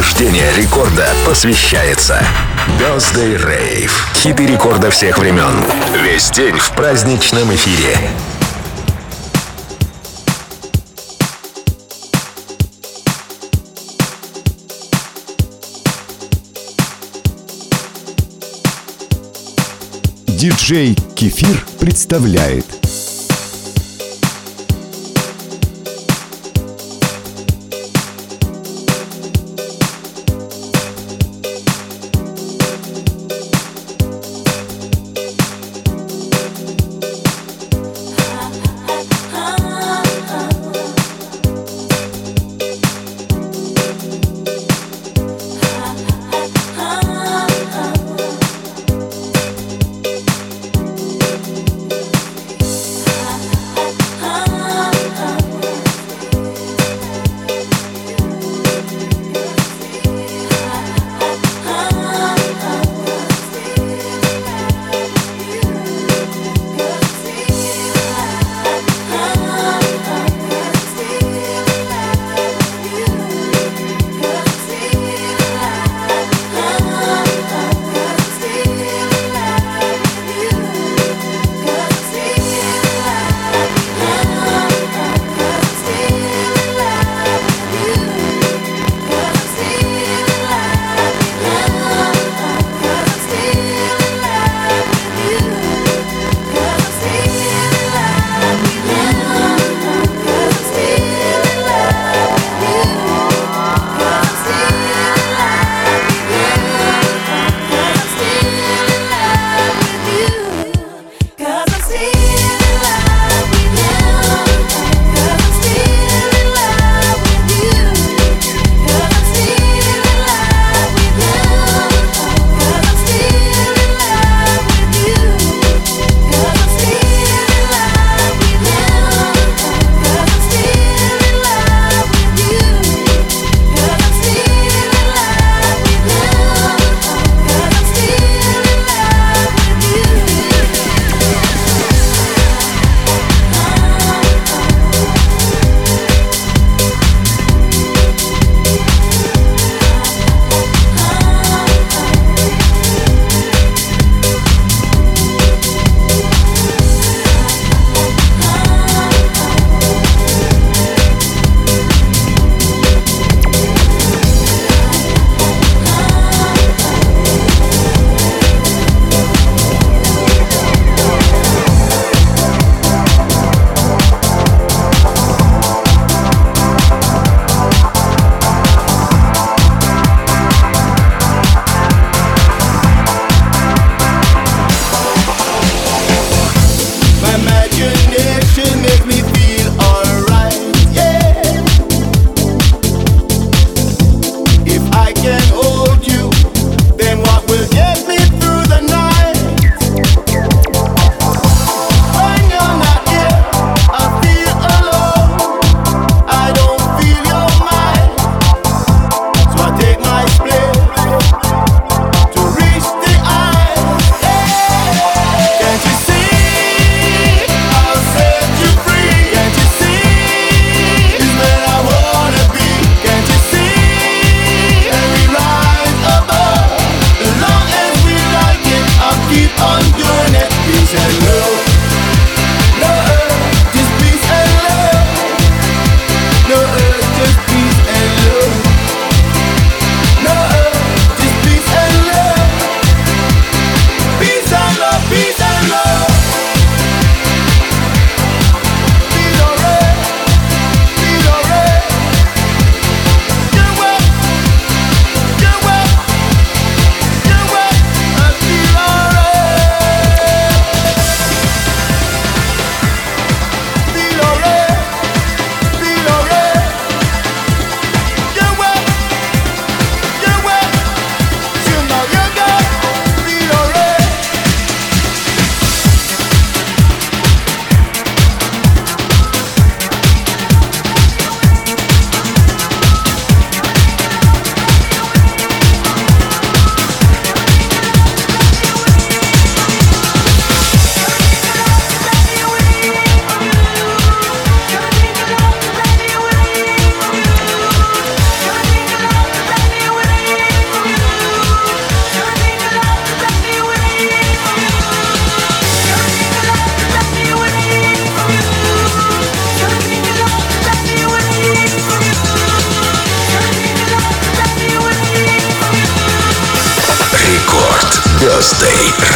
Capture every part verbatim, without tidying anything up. Рождение рекорда посвящается Birthday Rave. Хиты рекорда всех времен. Весь день в праздничном эфире. ди джей Кефир представляет.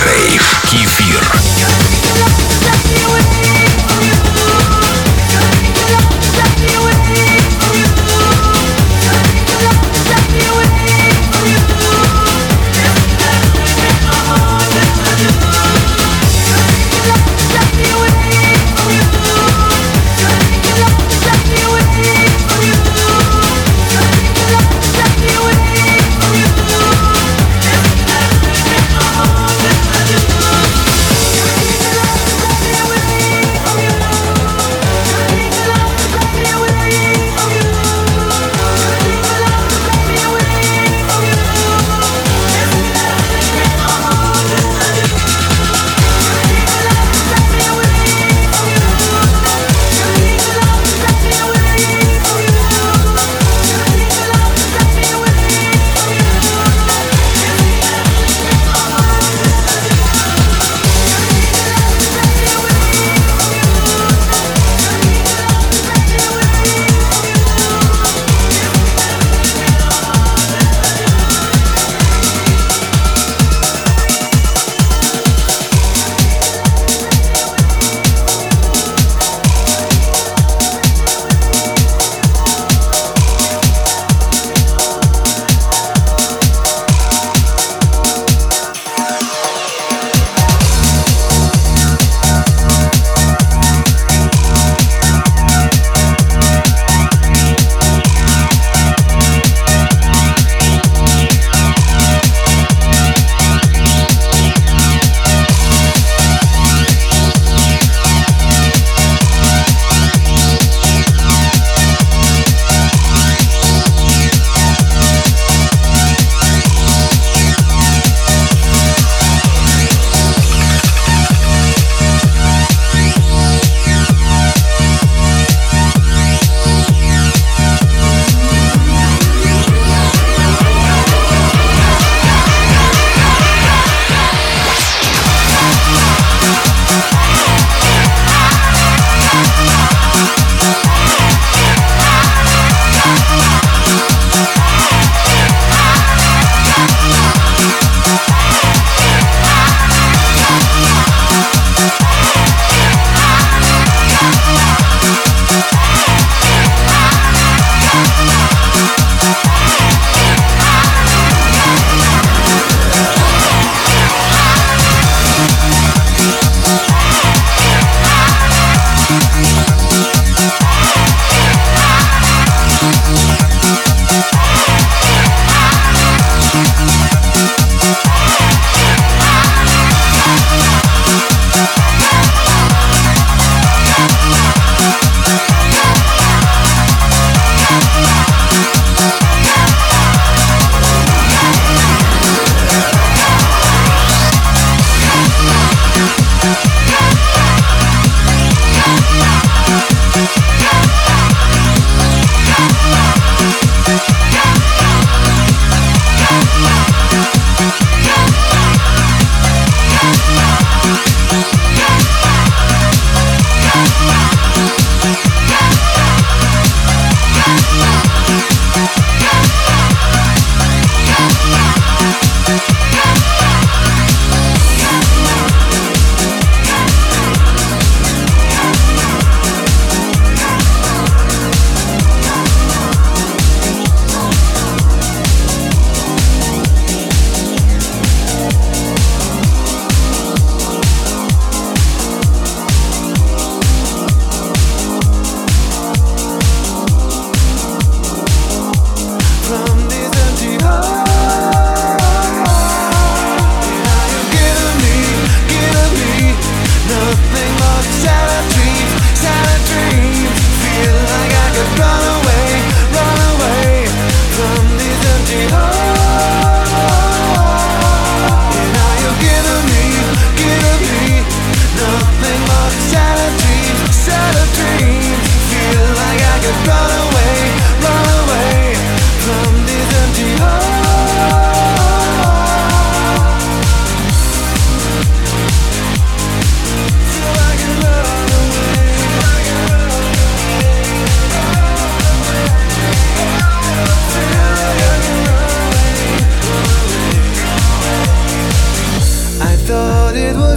Рейв Кефир.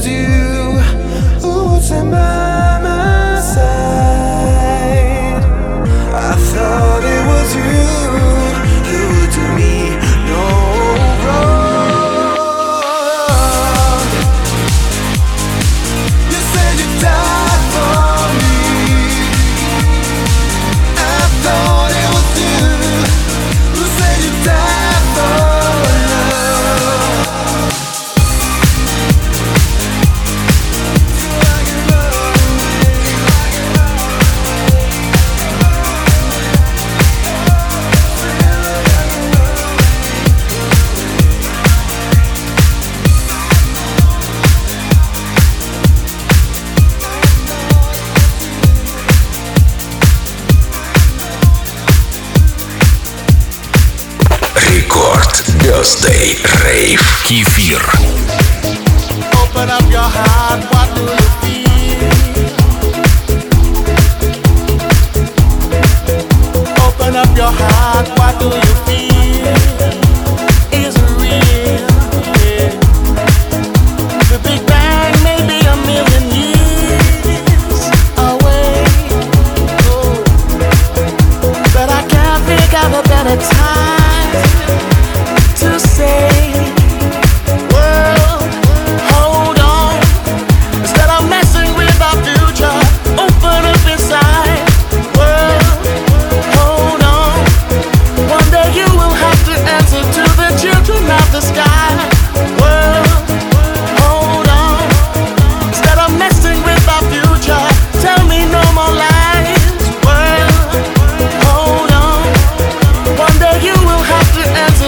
told you who's in by my side. I thought it was you who would do me no wrong. You said you died for me. I thought it was you who said you died for me. Thursday Rave Kefir. Open up your heart, what do you feel? Open up your heart, what do you feel? Is it real? Yeah. The Big Bang may be a million years away, oh. But I can't think of a better time to say, world, hold on. Instead of messing with our future, open up inside. World, hold on. One day you will have to answer to the children of the sky. World, hold on. Instead of messing with our future, tell me no more lies. World, hold on. One day you will have to answer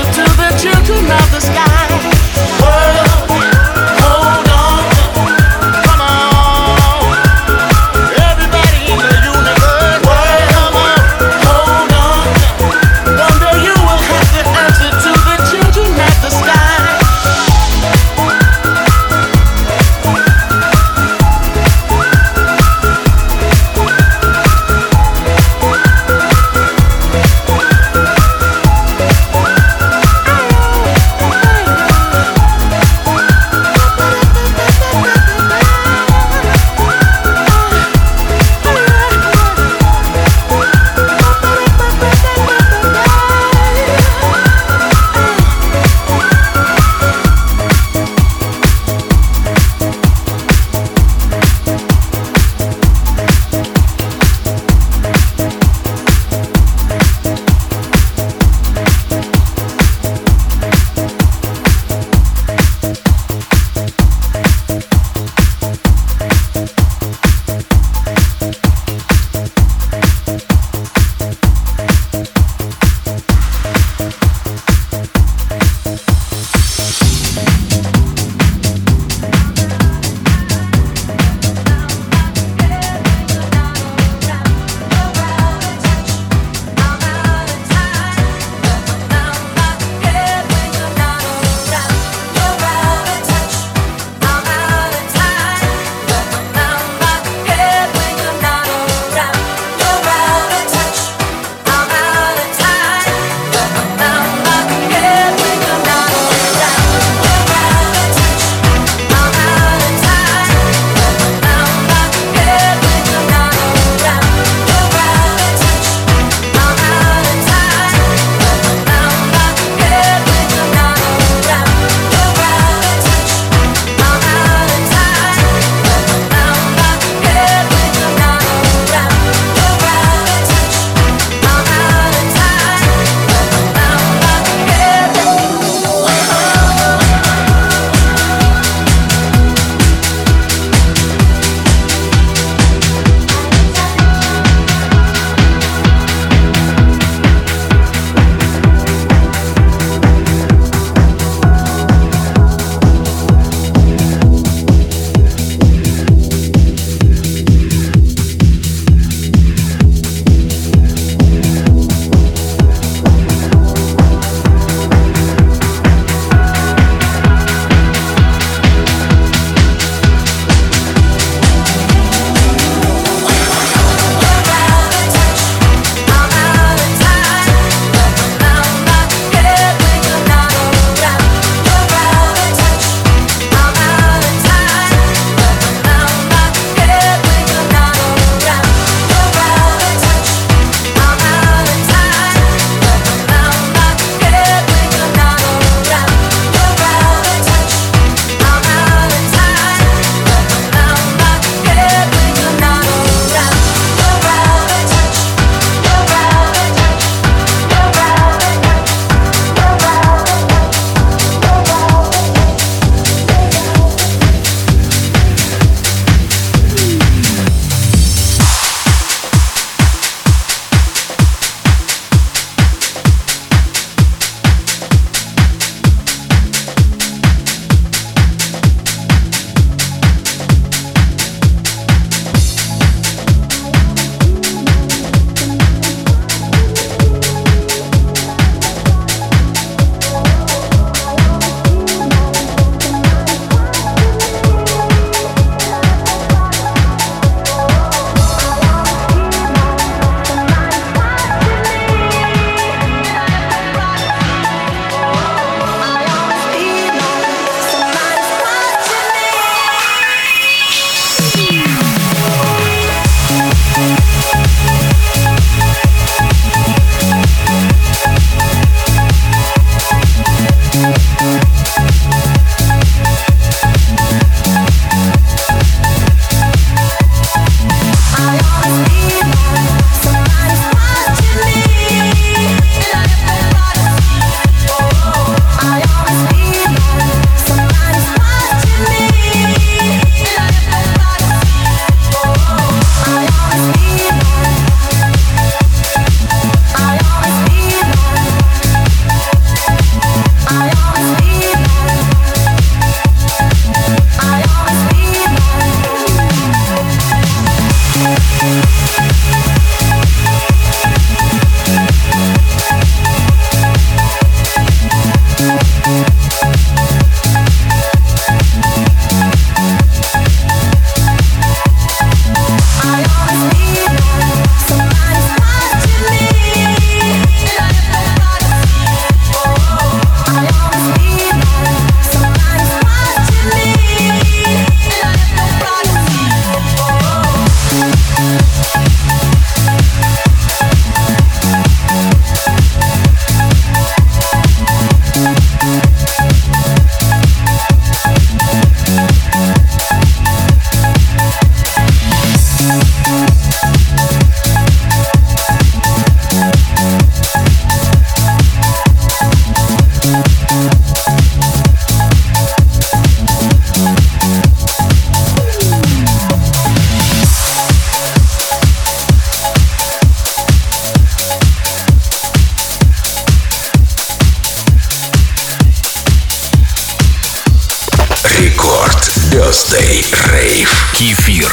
Thursday Rave Кефир.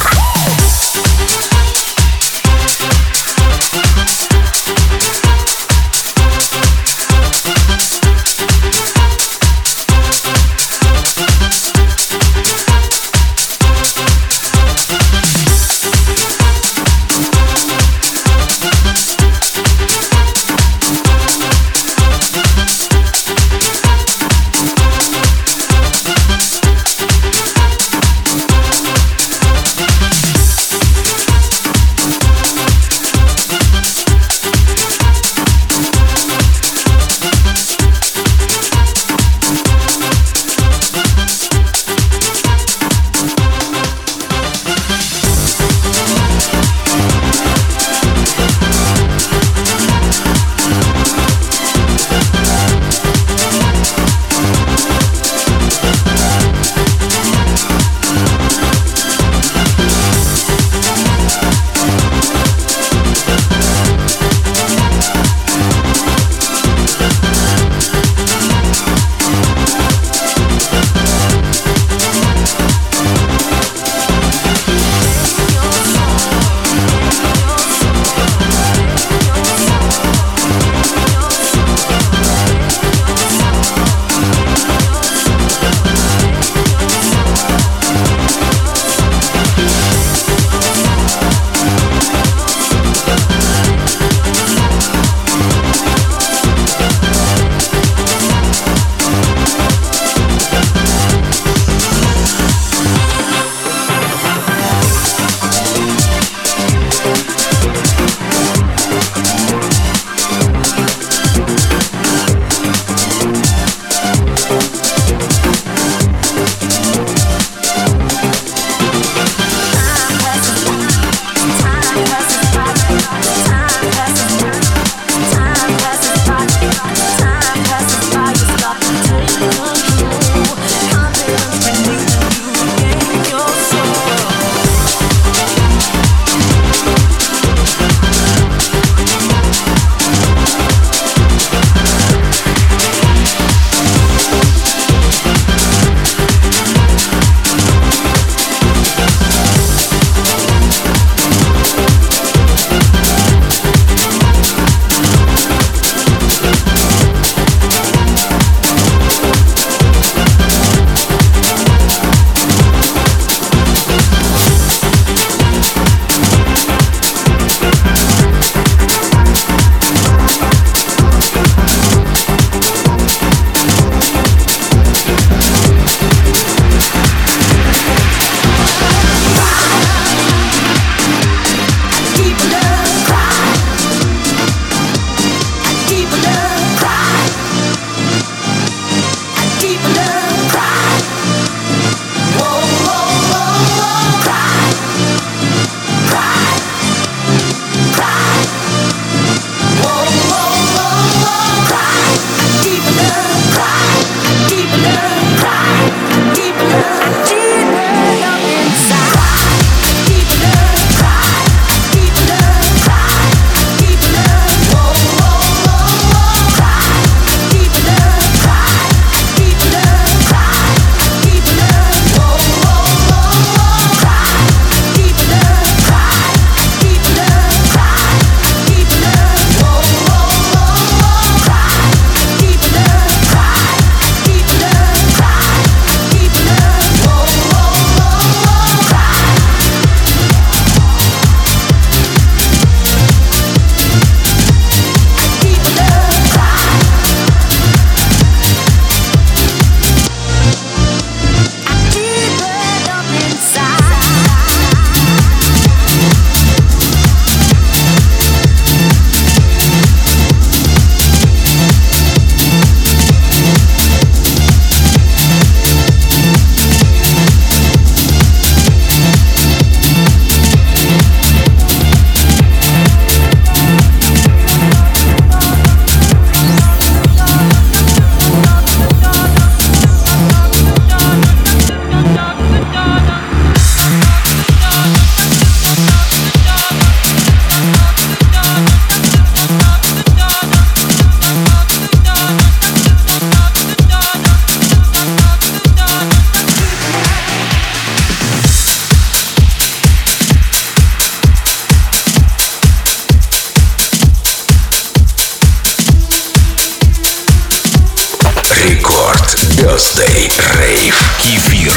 Рекорд Birthday Rave Кефир.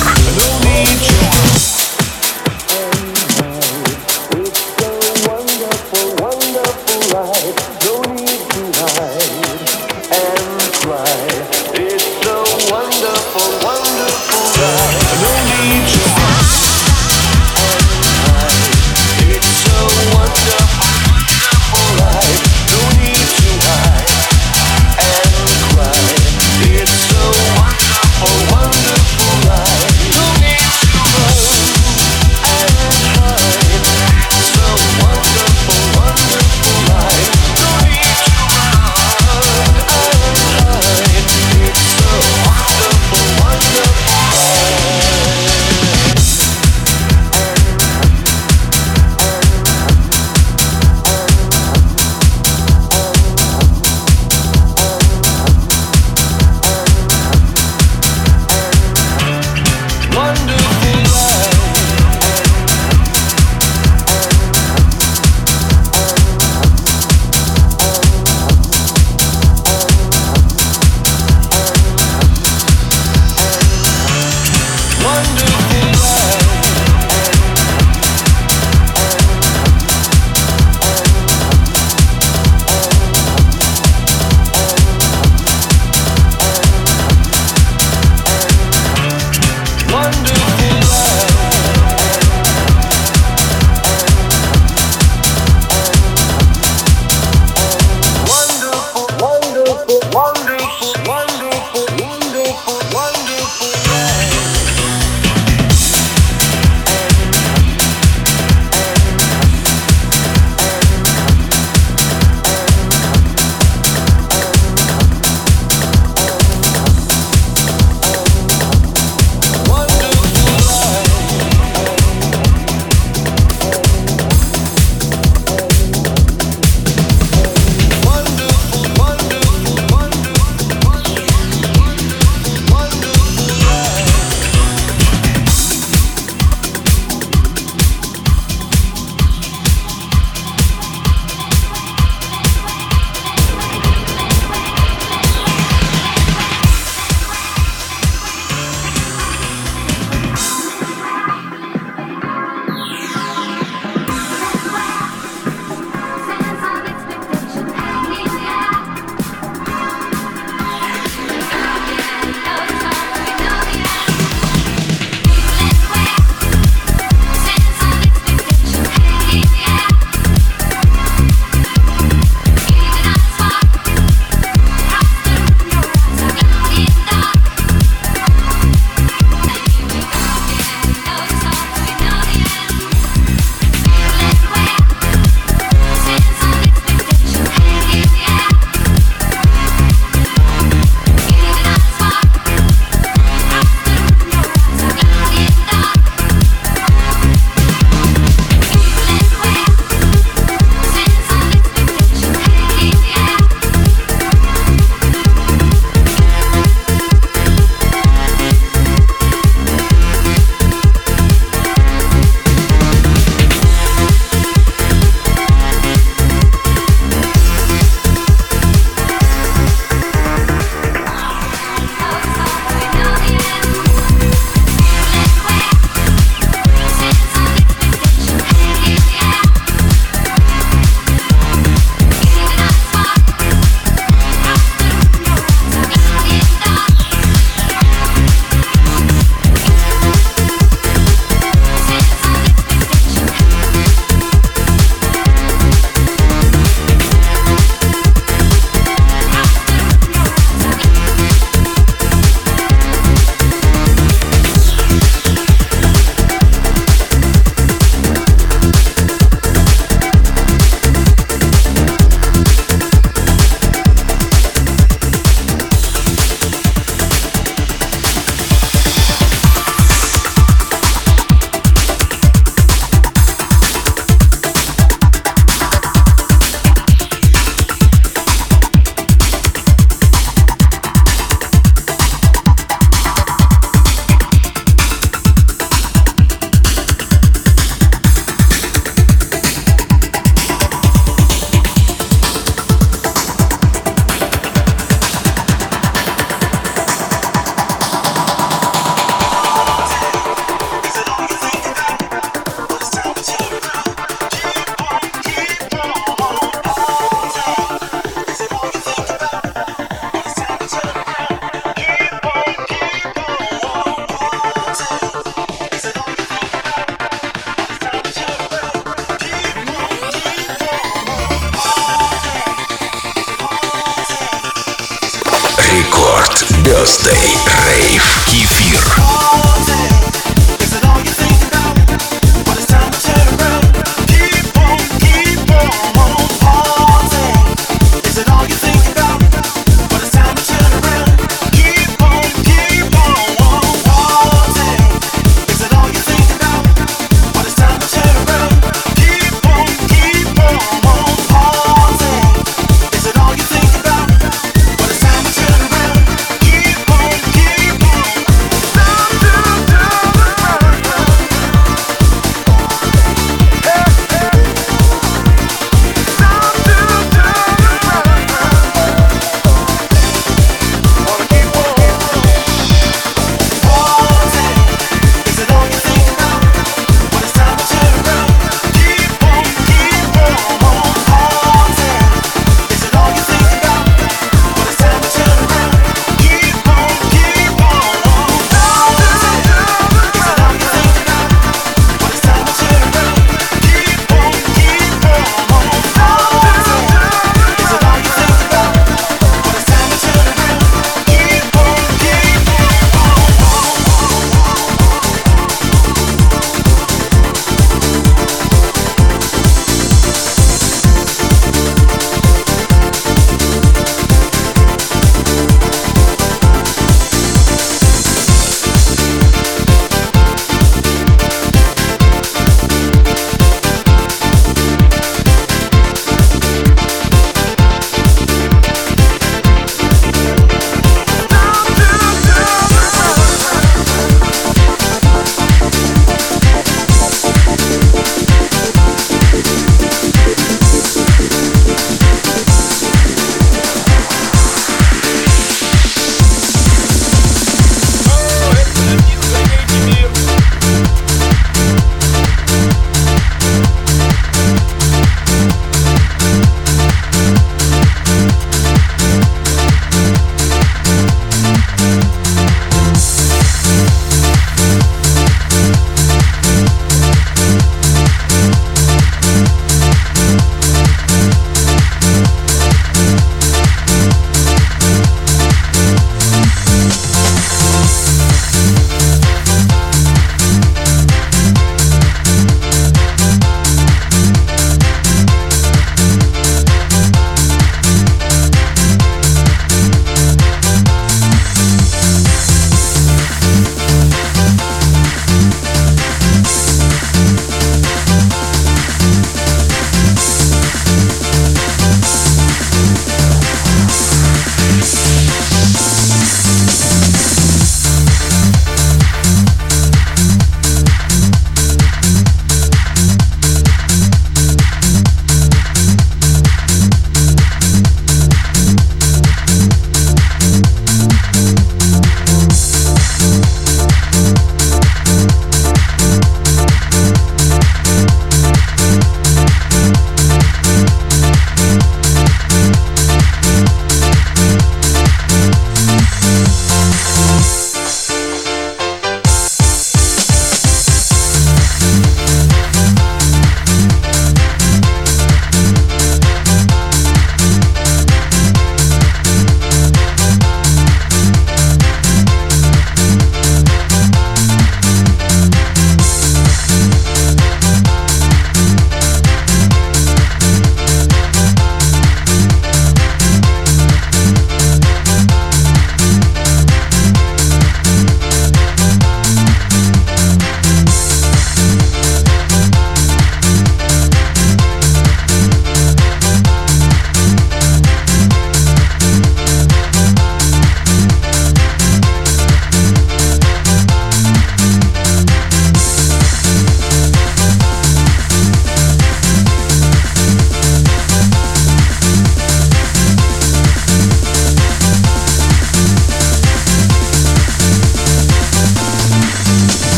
Thursday Rave Kefir.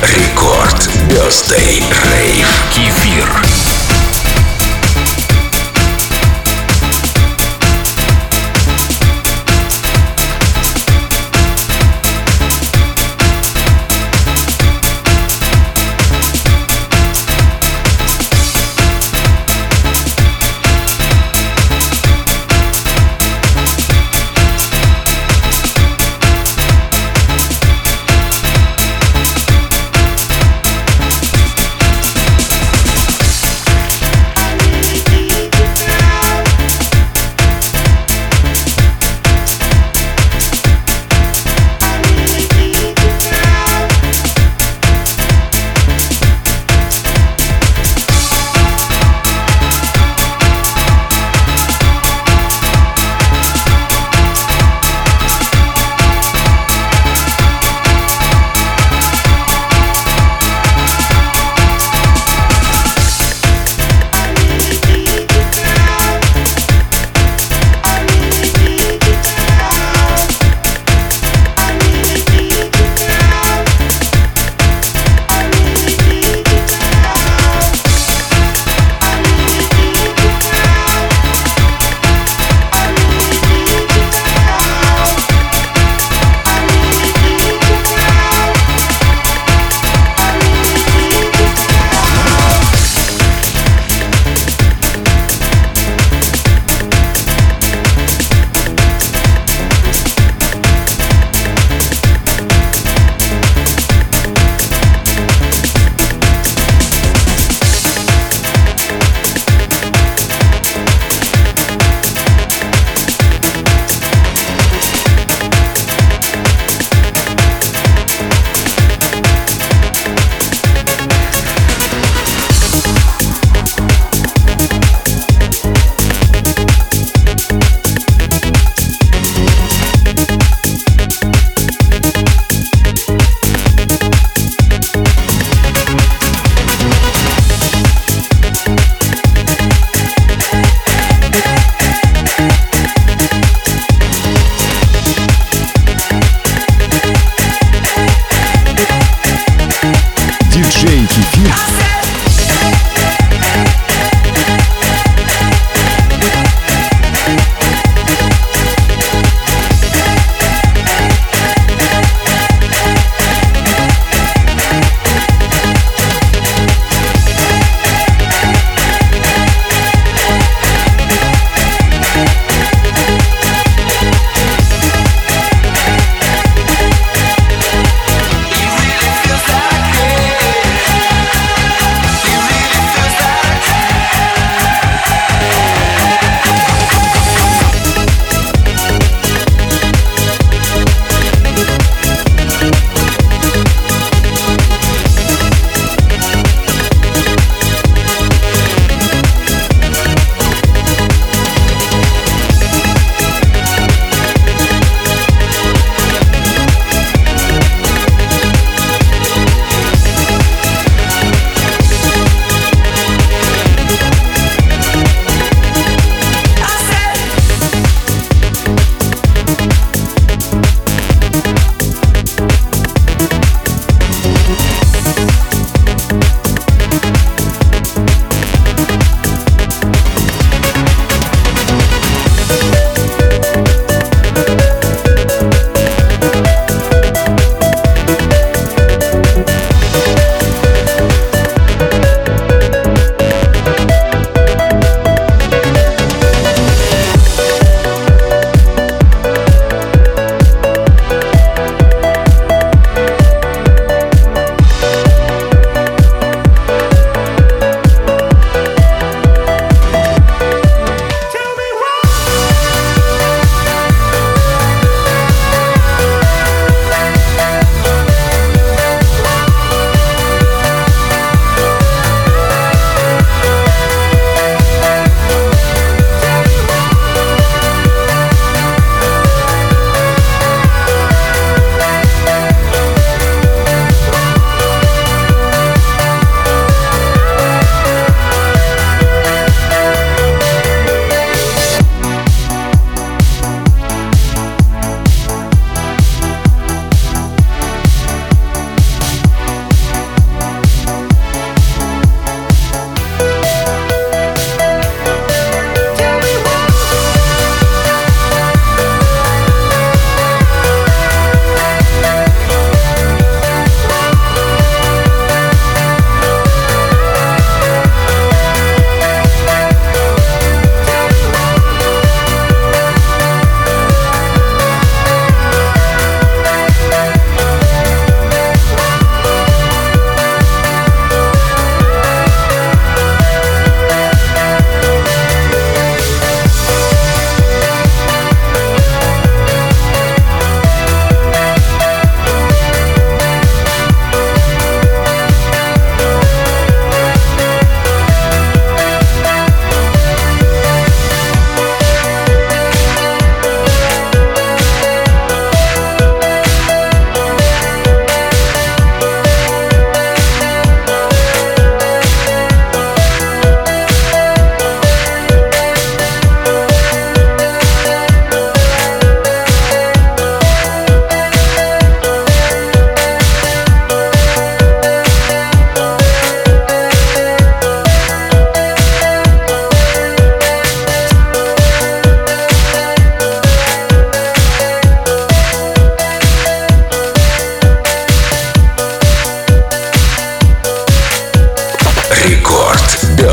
Рекорд Birthday Rave Кефир.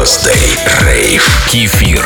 Thursday Rave Kefir.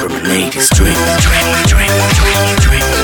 From an eighties dream, dream, dream, dream, dream.